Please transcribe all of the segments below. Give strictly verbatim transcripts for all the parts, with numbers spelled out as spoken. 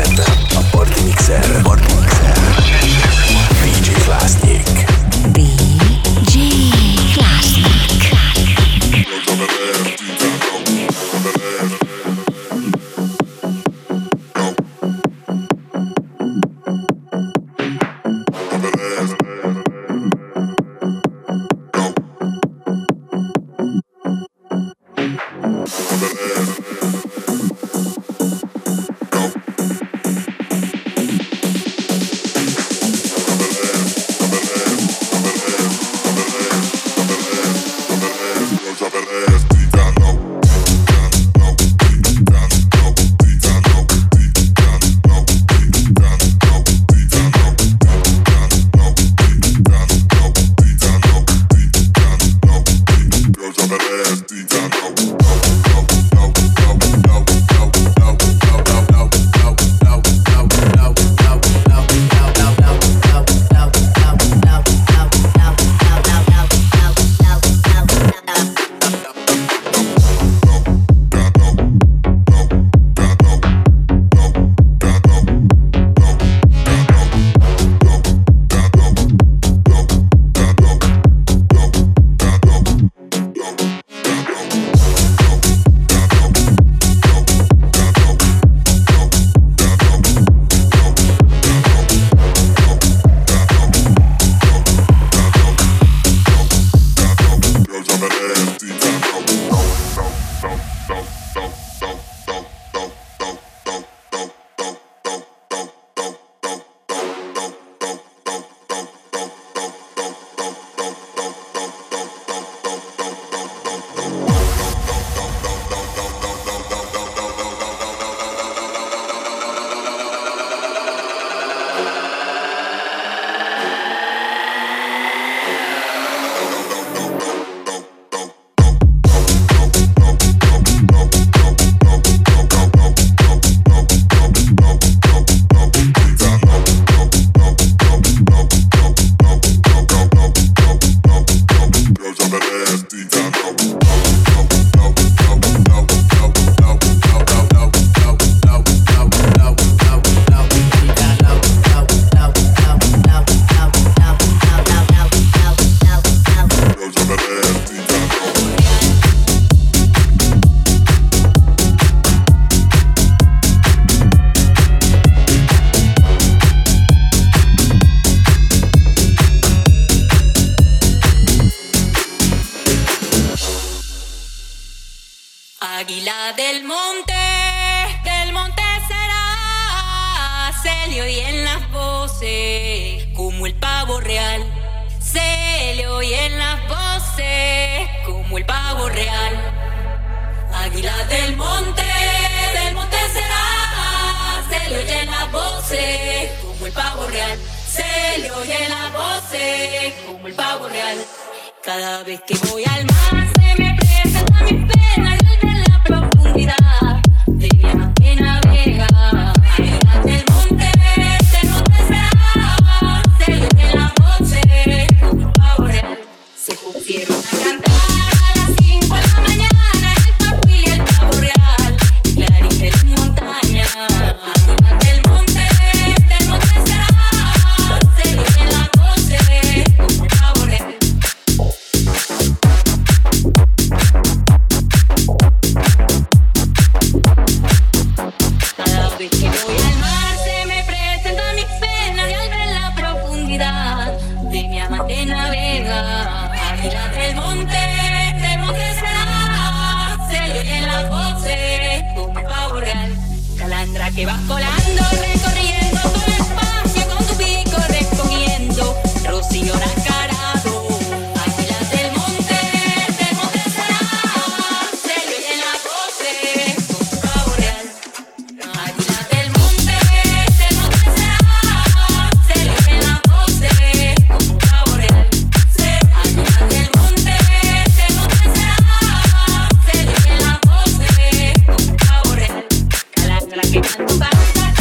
eszembe a Party Mixer. Party Mixer. dé dzsé Klasnik. dé dzsé Klasnik. Basta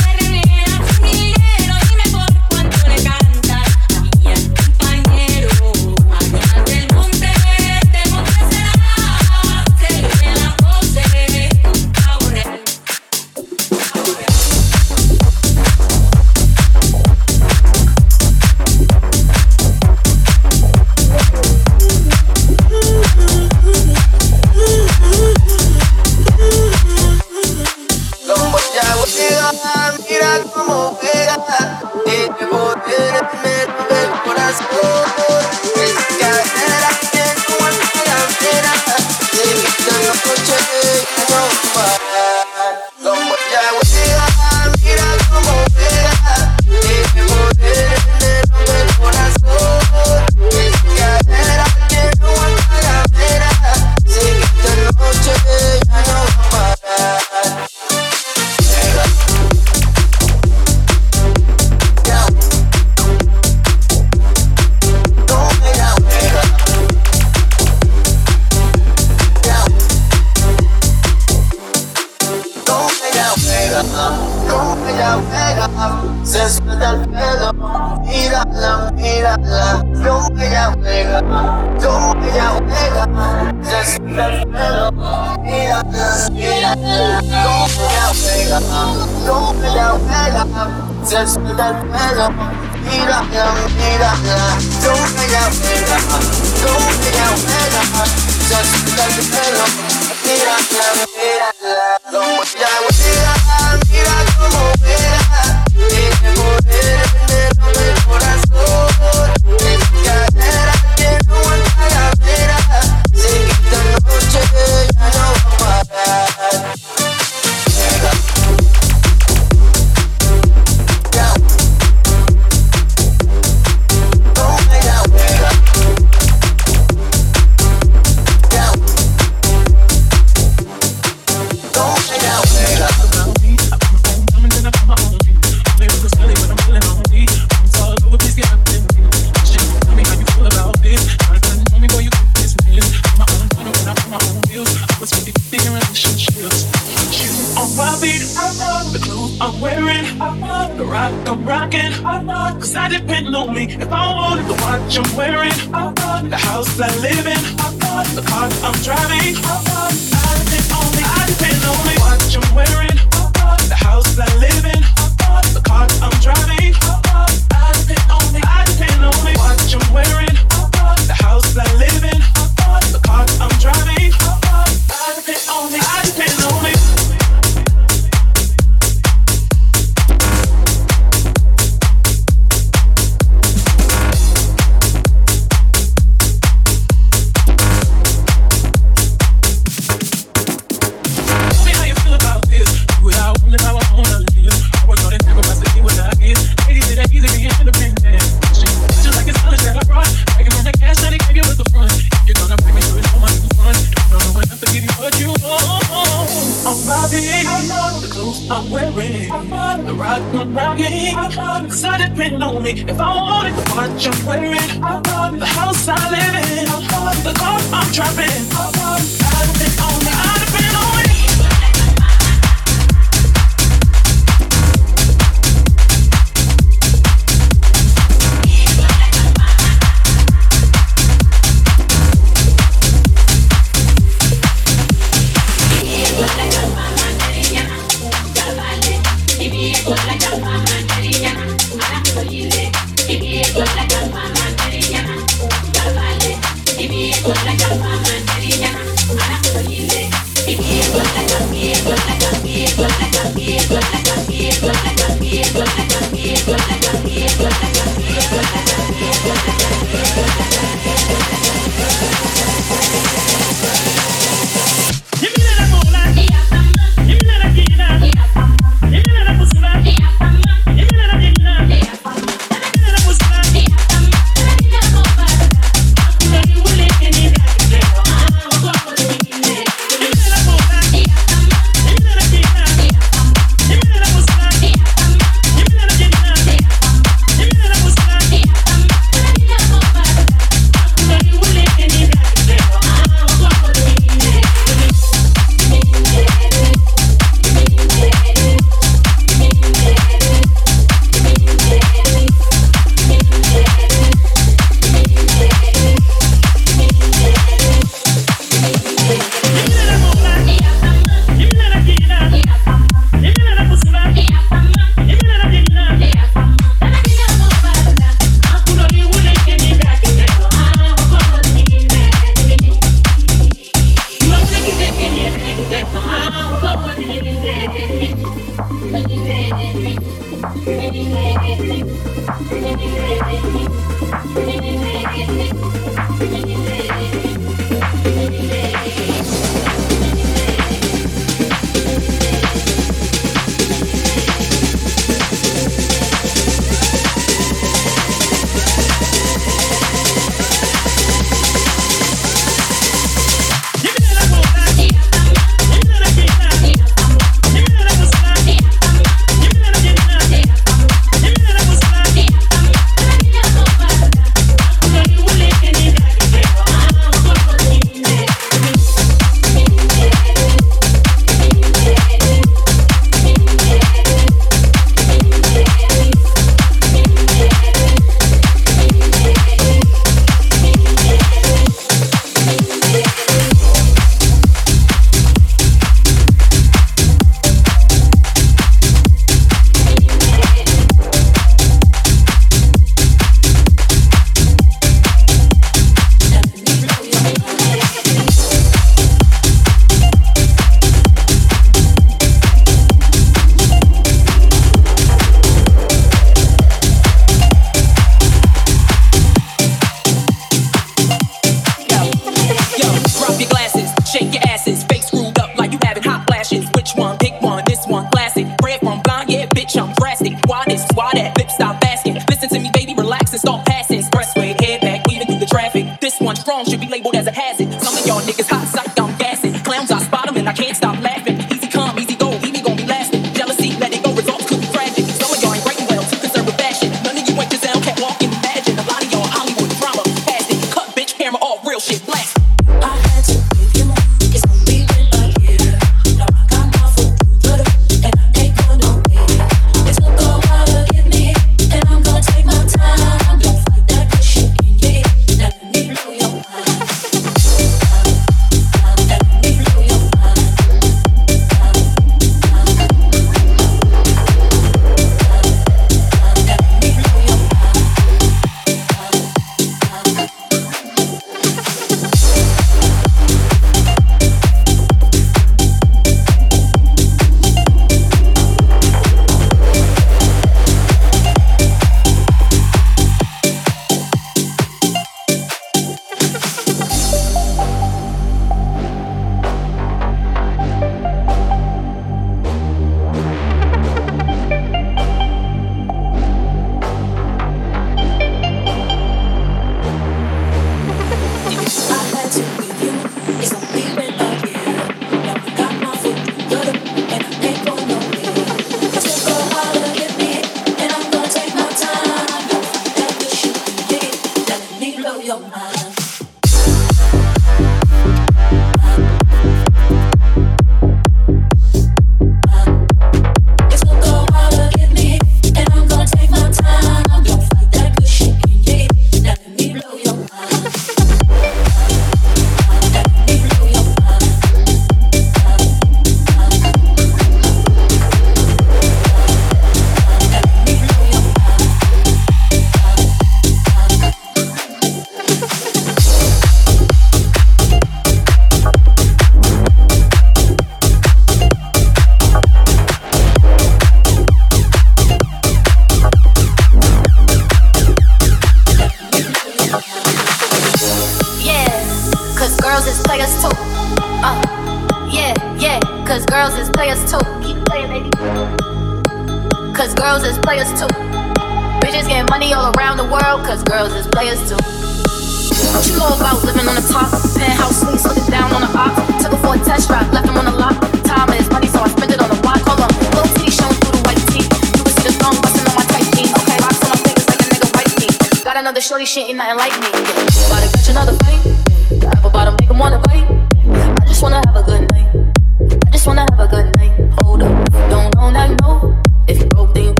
Yes,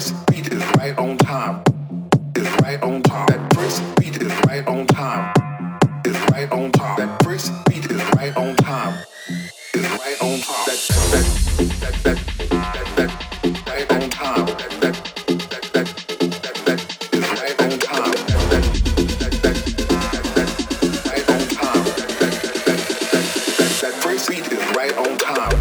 bass beat is right on time. Is right on time. That bass beat is right on time. Is right on time. That bass beat is right on time. Is right on time. That that that that that that right on time. That that that that that that is right on time. That that that that that that right on time. That that that that that that bass beat is right on time.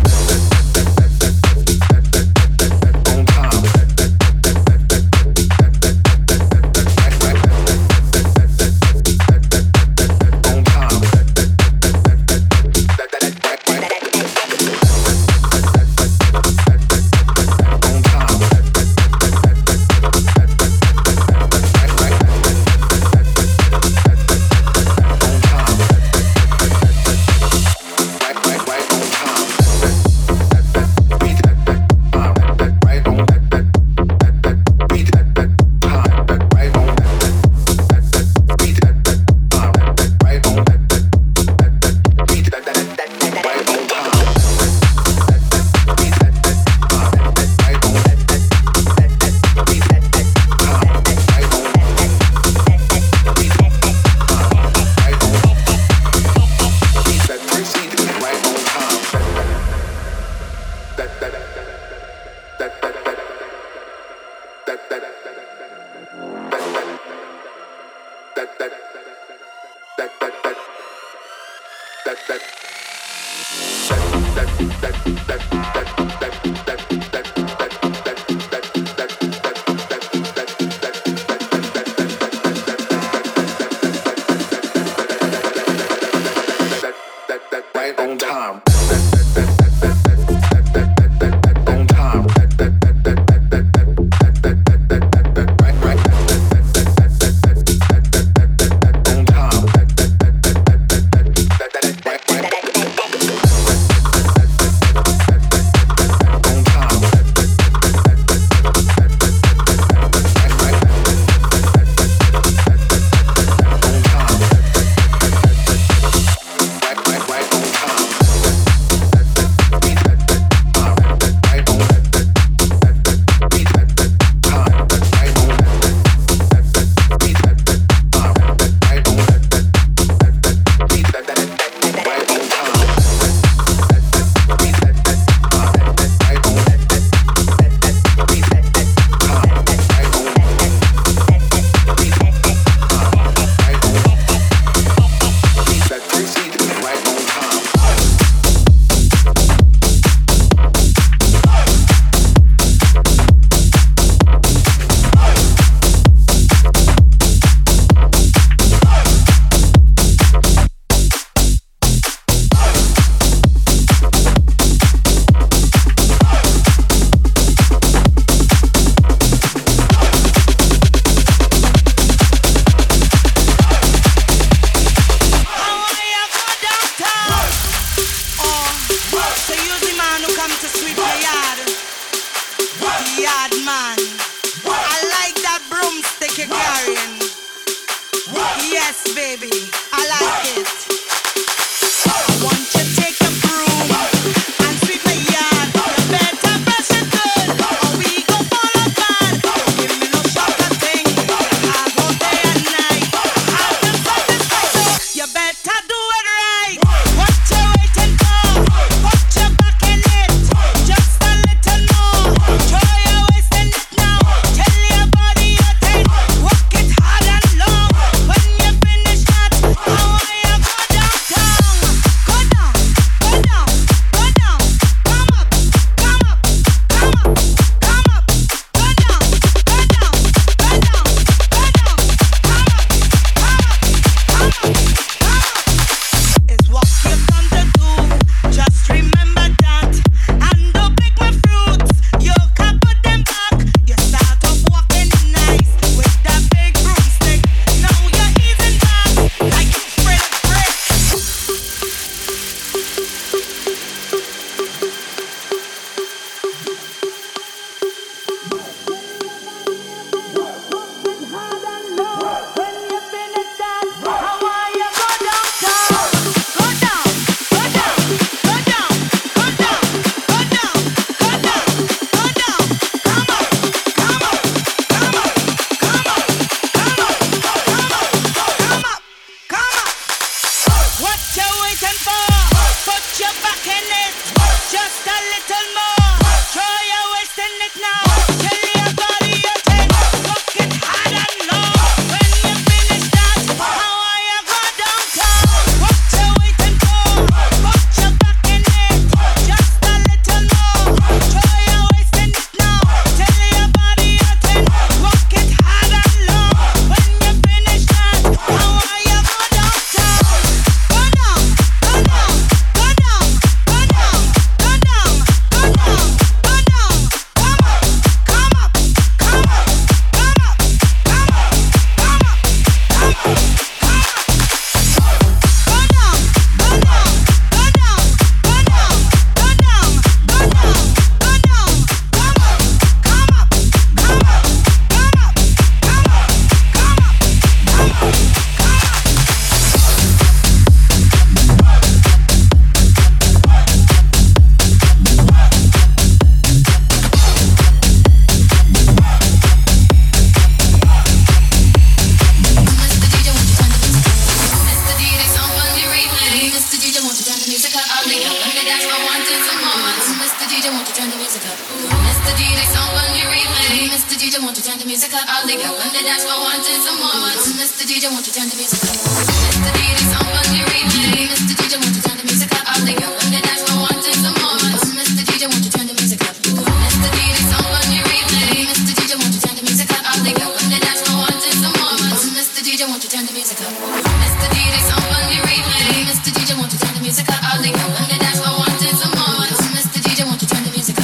D J, won't you turn the music up? I'll leave you on the dance floor wanting some more. Mister D J, won't you turn the music up? Mister D J, someone you remake. Mister D J, won't you turn the music up? I'll leave you on the dance floor wanting some more. Mister D J, won't you turn the music up? Mister D J, someone you remake. Mister D J, won't you turn the music up? I'll leave you on the dance floor wanting some more. Mister D J, won't you turn the music up? Mister D J, someone you remake. Mister D J, won't you turn the music up? I'll leave you on the dance floor wanting some more. Mister D J, won't you turn the music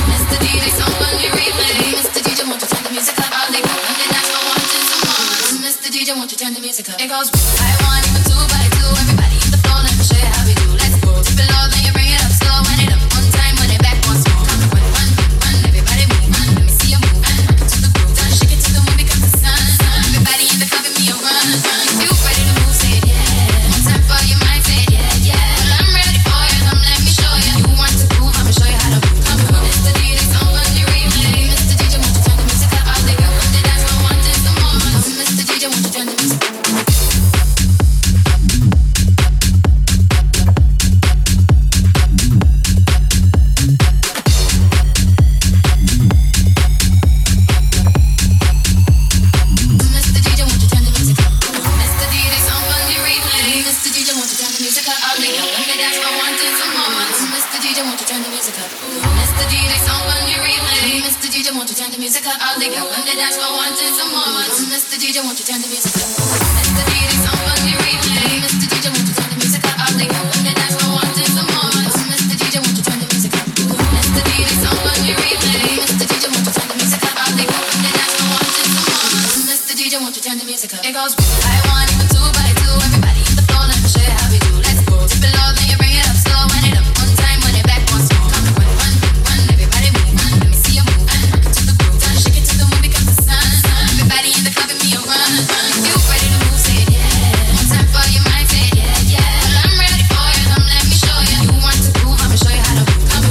up? Mister D J, someone you remake. D J, won't you turn the music up? It goes by one, even two, by two. Everybody hit the floor, let me show you how we do. Let's go. Tip it low, then you bring it up slow. Run it up one time, run it back once more. Come on, run, run, run. Everybody move, run. Let me see you move, run. Rock it to the groove, done. Shake it to the moon because the sun, sun. Everybody in the club, give me a run, run. If you ready to move, say it, yeah. One time for your mind, say it, yeah, yeah. Well, I'm ready for you, come let me show you. You want to groove, I'ma show you how to move. Come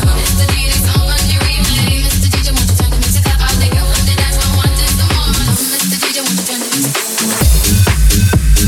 on, Mister D J, someone you remake. Mister D J, won't you turn the music up? I'll take you on the dance floor, want some more. Mister D J, won't you turn the music up? Some of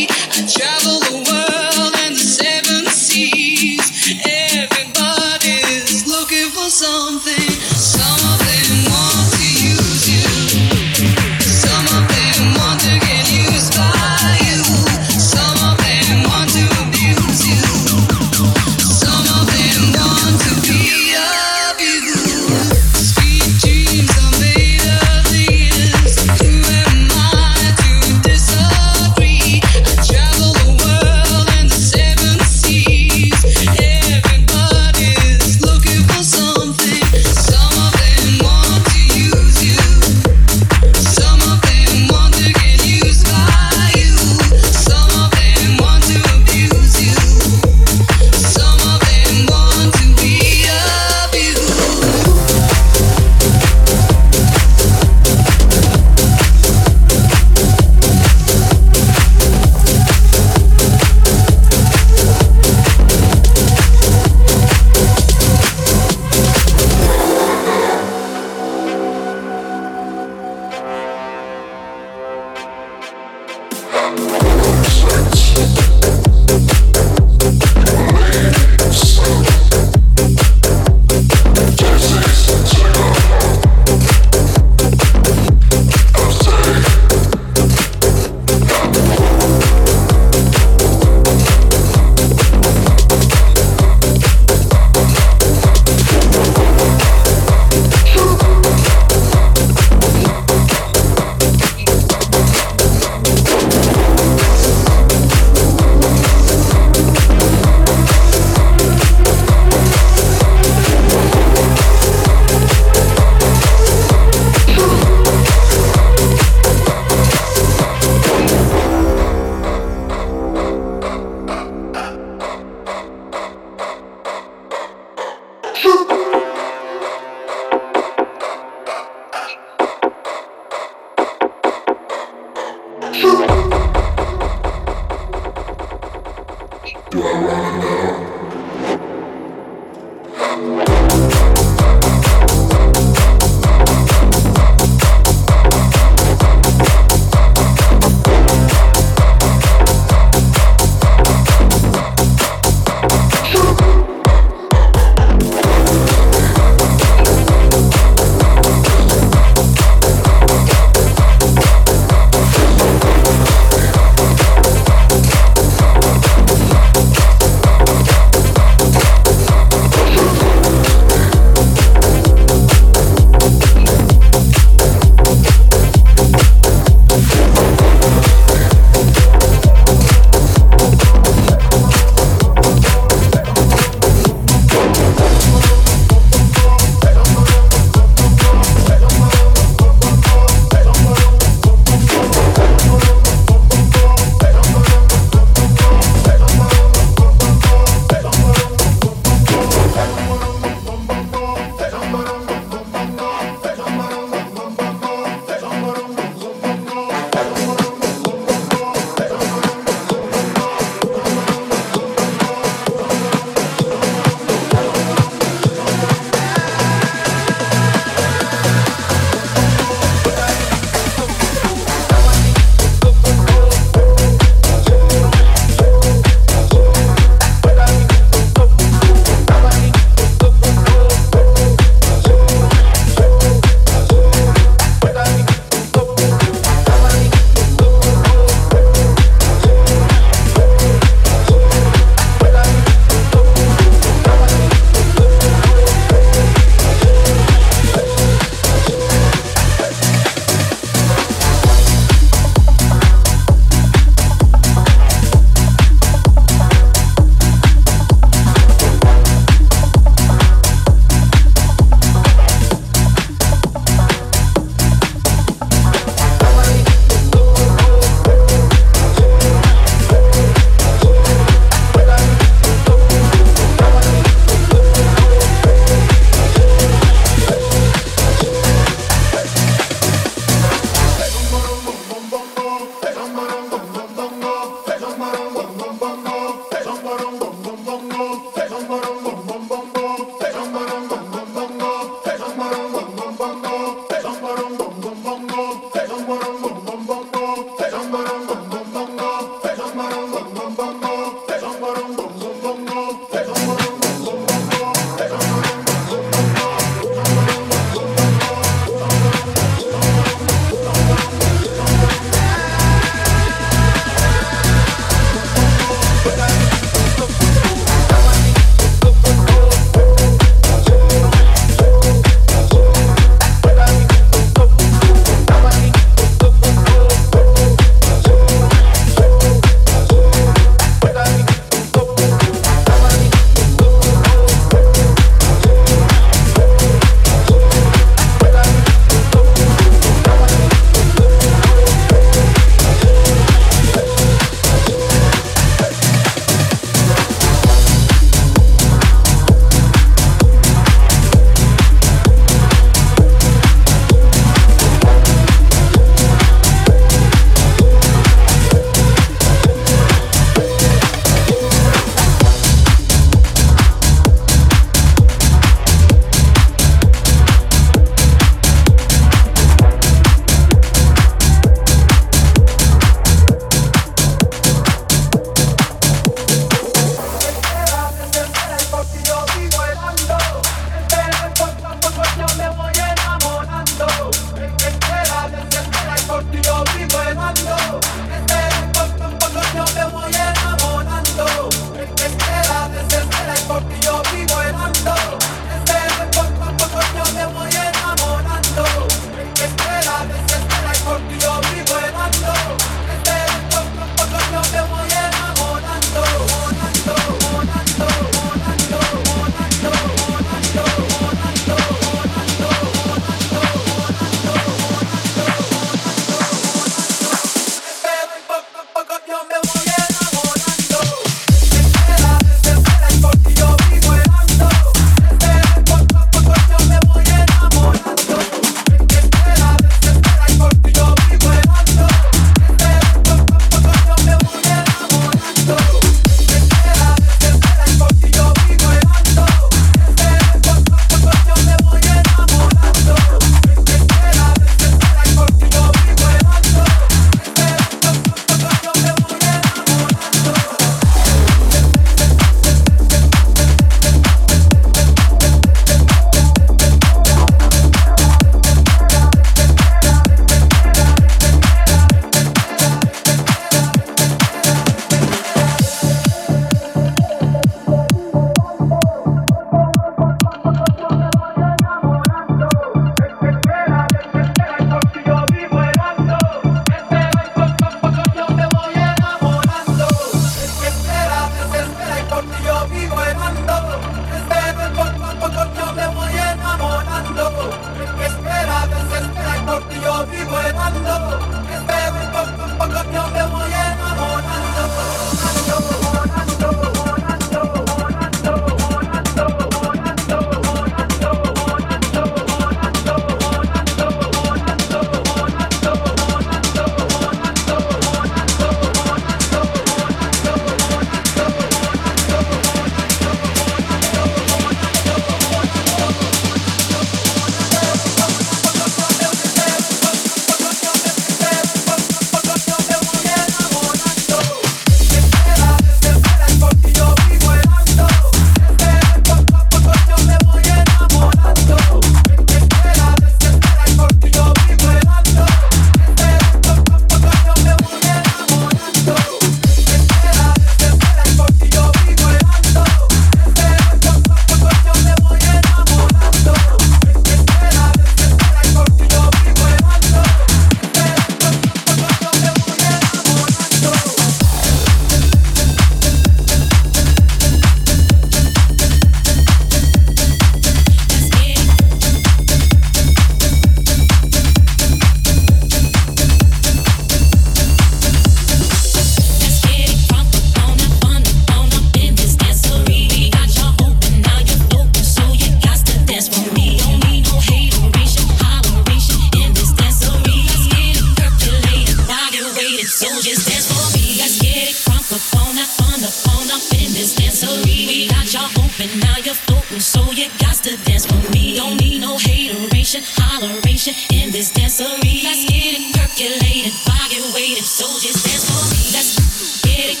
to dance for me. Don't need no hateration, holleration in this dancery. Let's get it percolated, body weighted, so just dance for me. Let's get it,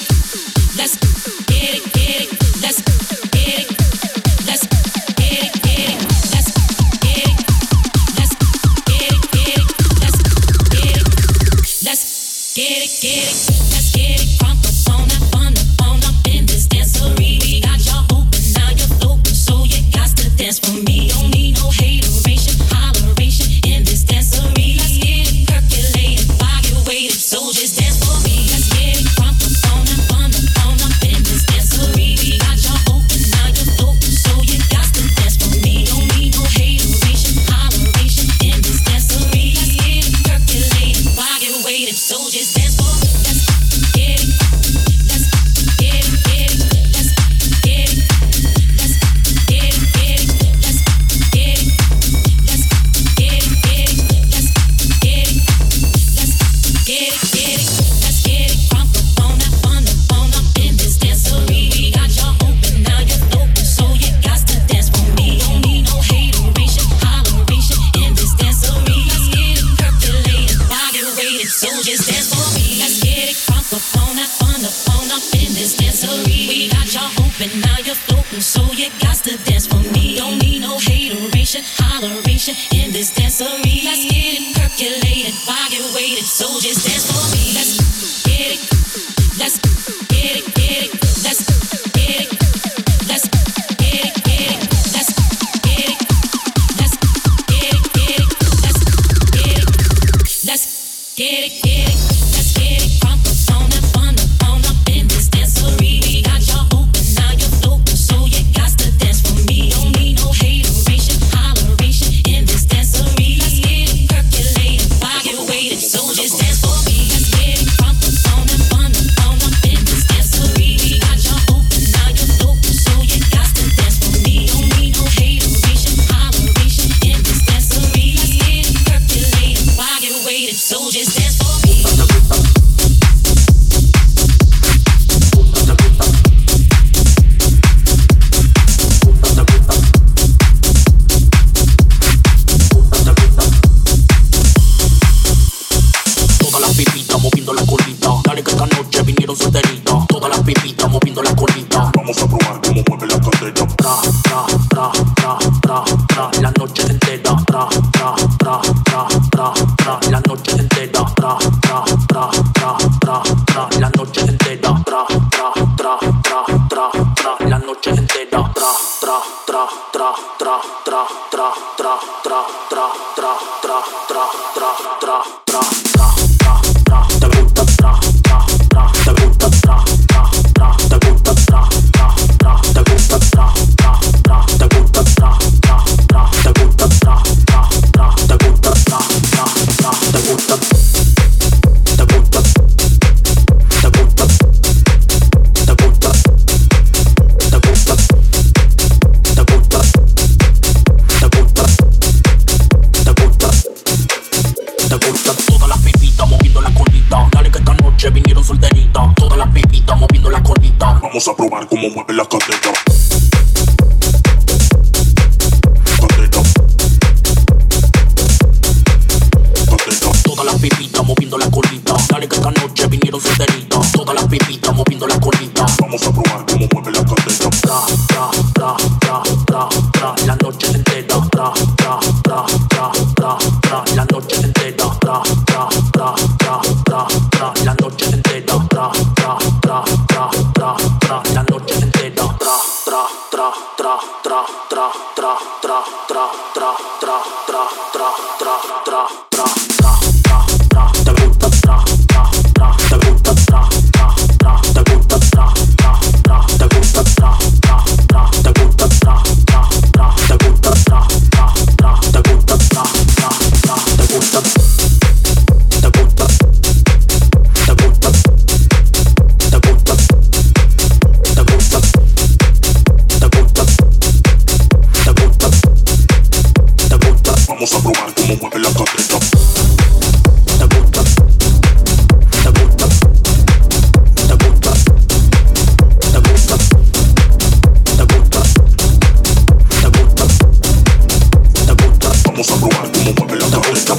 let's get it, get it, let's get it. Get it, get it, let's get it crunk up on up, on up, on up in this dancery. We got y'all open, now you're open, so you got to dance for me. Don't need no hateration, holleration in this dancery. Let's get it percolated, body weighted, so just dance for me. Let's get it crunk up on up, on up, on up in this dancery. We got y'all open, now you're open, so you got to dance for me. Don't need no hateration, holleration in this dancery. Let's get it percolated, body weighted, so just vamos a probar cómo vuelve la cabeza.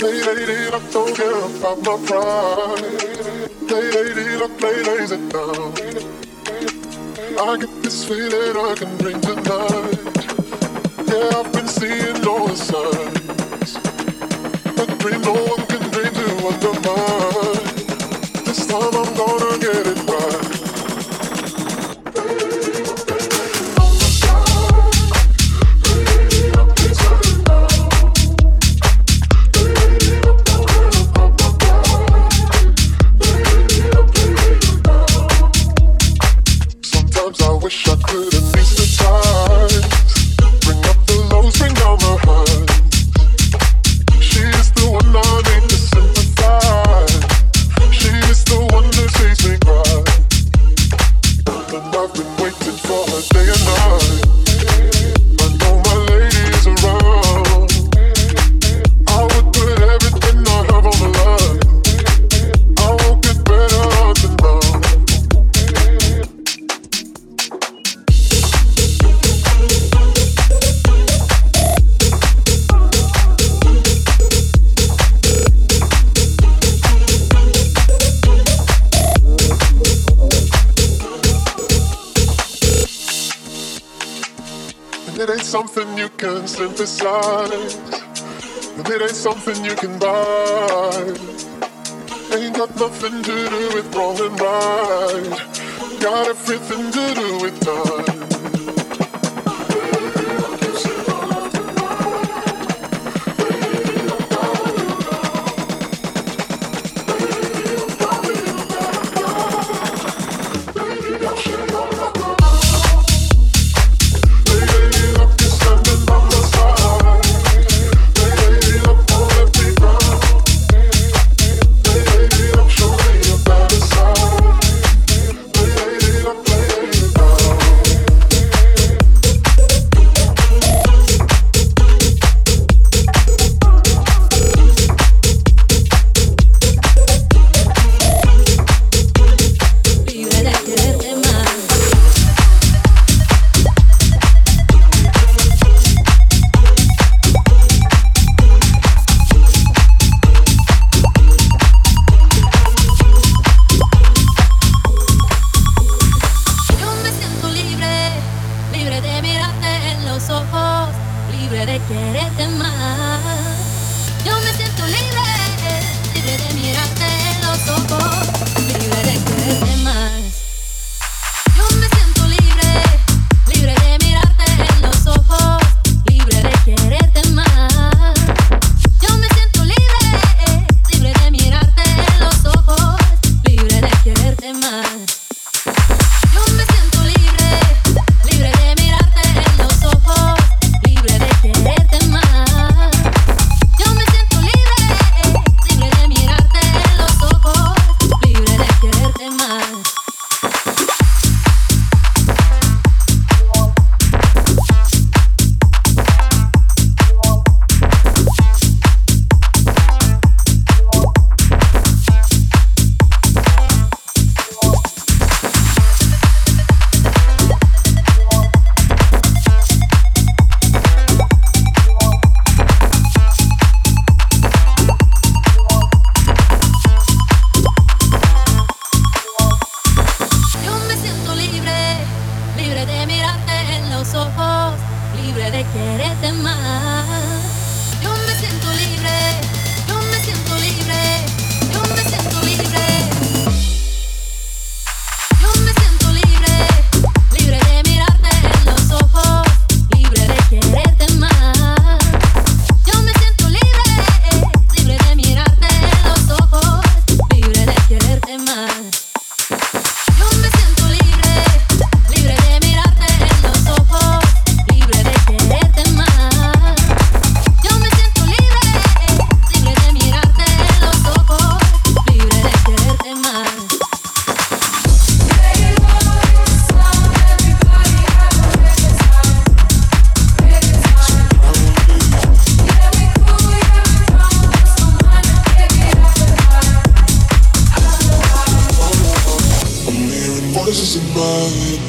Lay, lay, lay, I don't care about my pride. Lay, lay, lay, I play, lays it down. I get this feeling I can bring tonight. Yeah, I've been seeing all the signs. A dream no one can dream to undermine. This time I'm gonna get it right. Something you can synthesize, and it ain't something you can buy. Ain't got nothing to do with wrong and right. Got everything to do with time.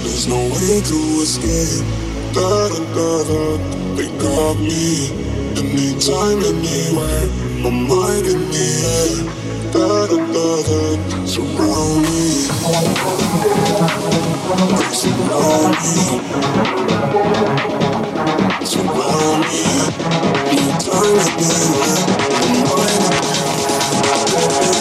There's no way to escape. Da da da da, they got me. And need time anywhere. My mind in the air, da-da-da-da. Surround me, surround me, surround me. Need time anywhere. My mind in the air.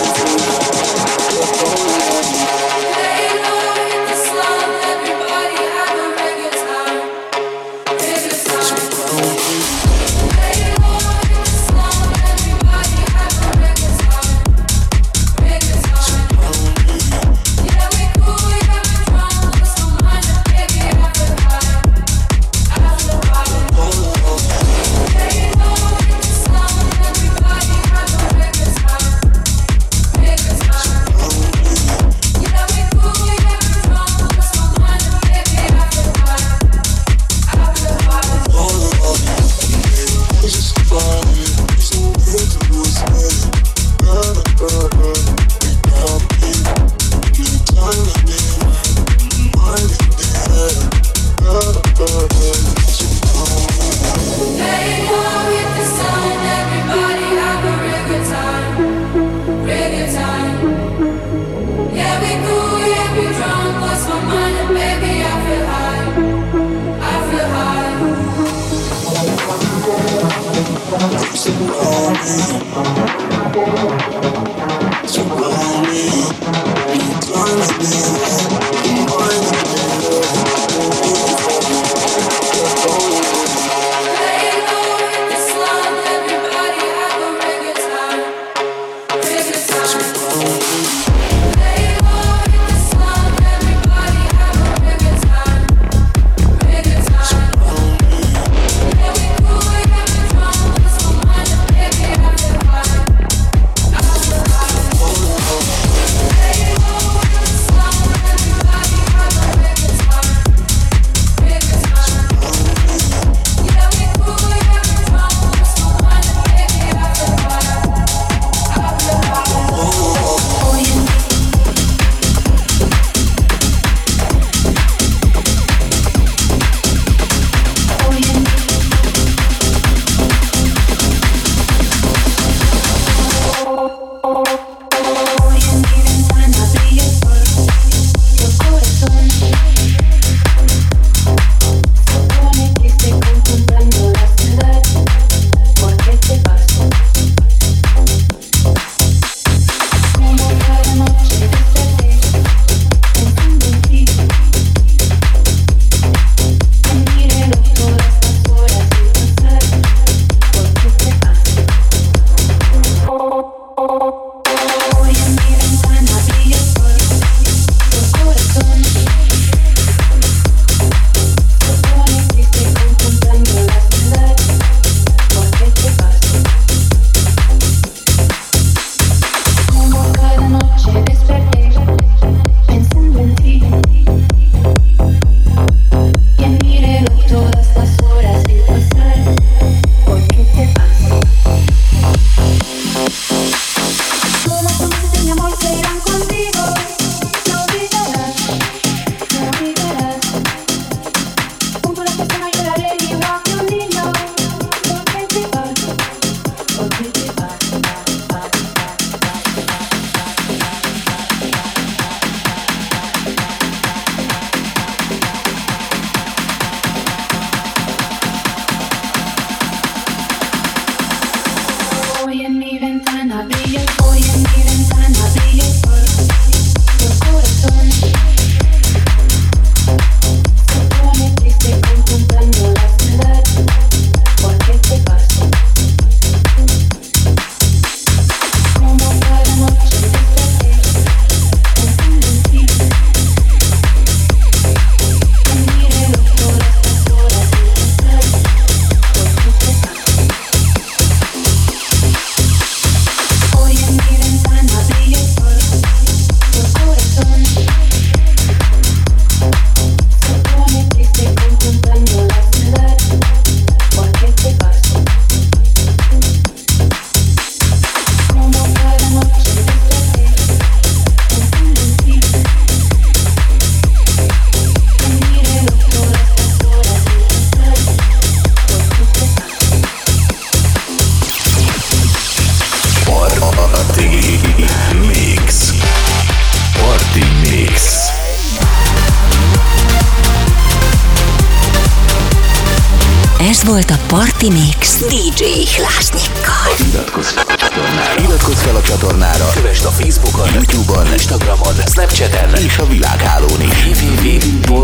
volt a Party Mix dé dzsé Hlásnyikkal. Iratkozz fel a csatornára. Iratkozz fel a csatornára. Kövesd a Facebookon, YouTube-on, Instagramon, Snapchaten és a világhálón is.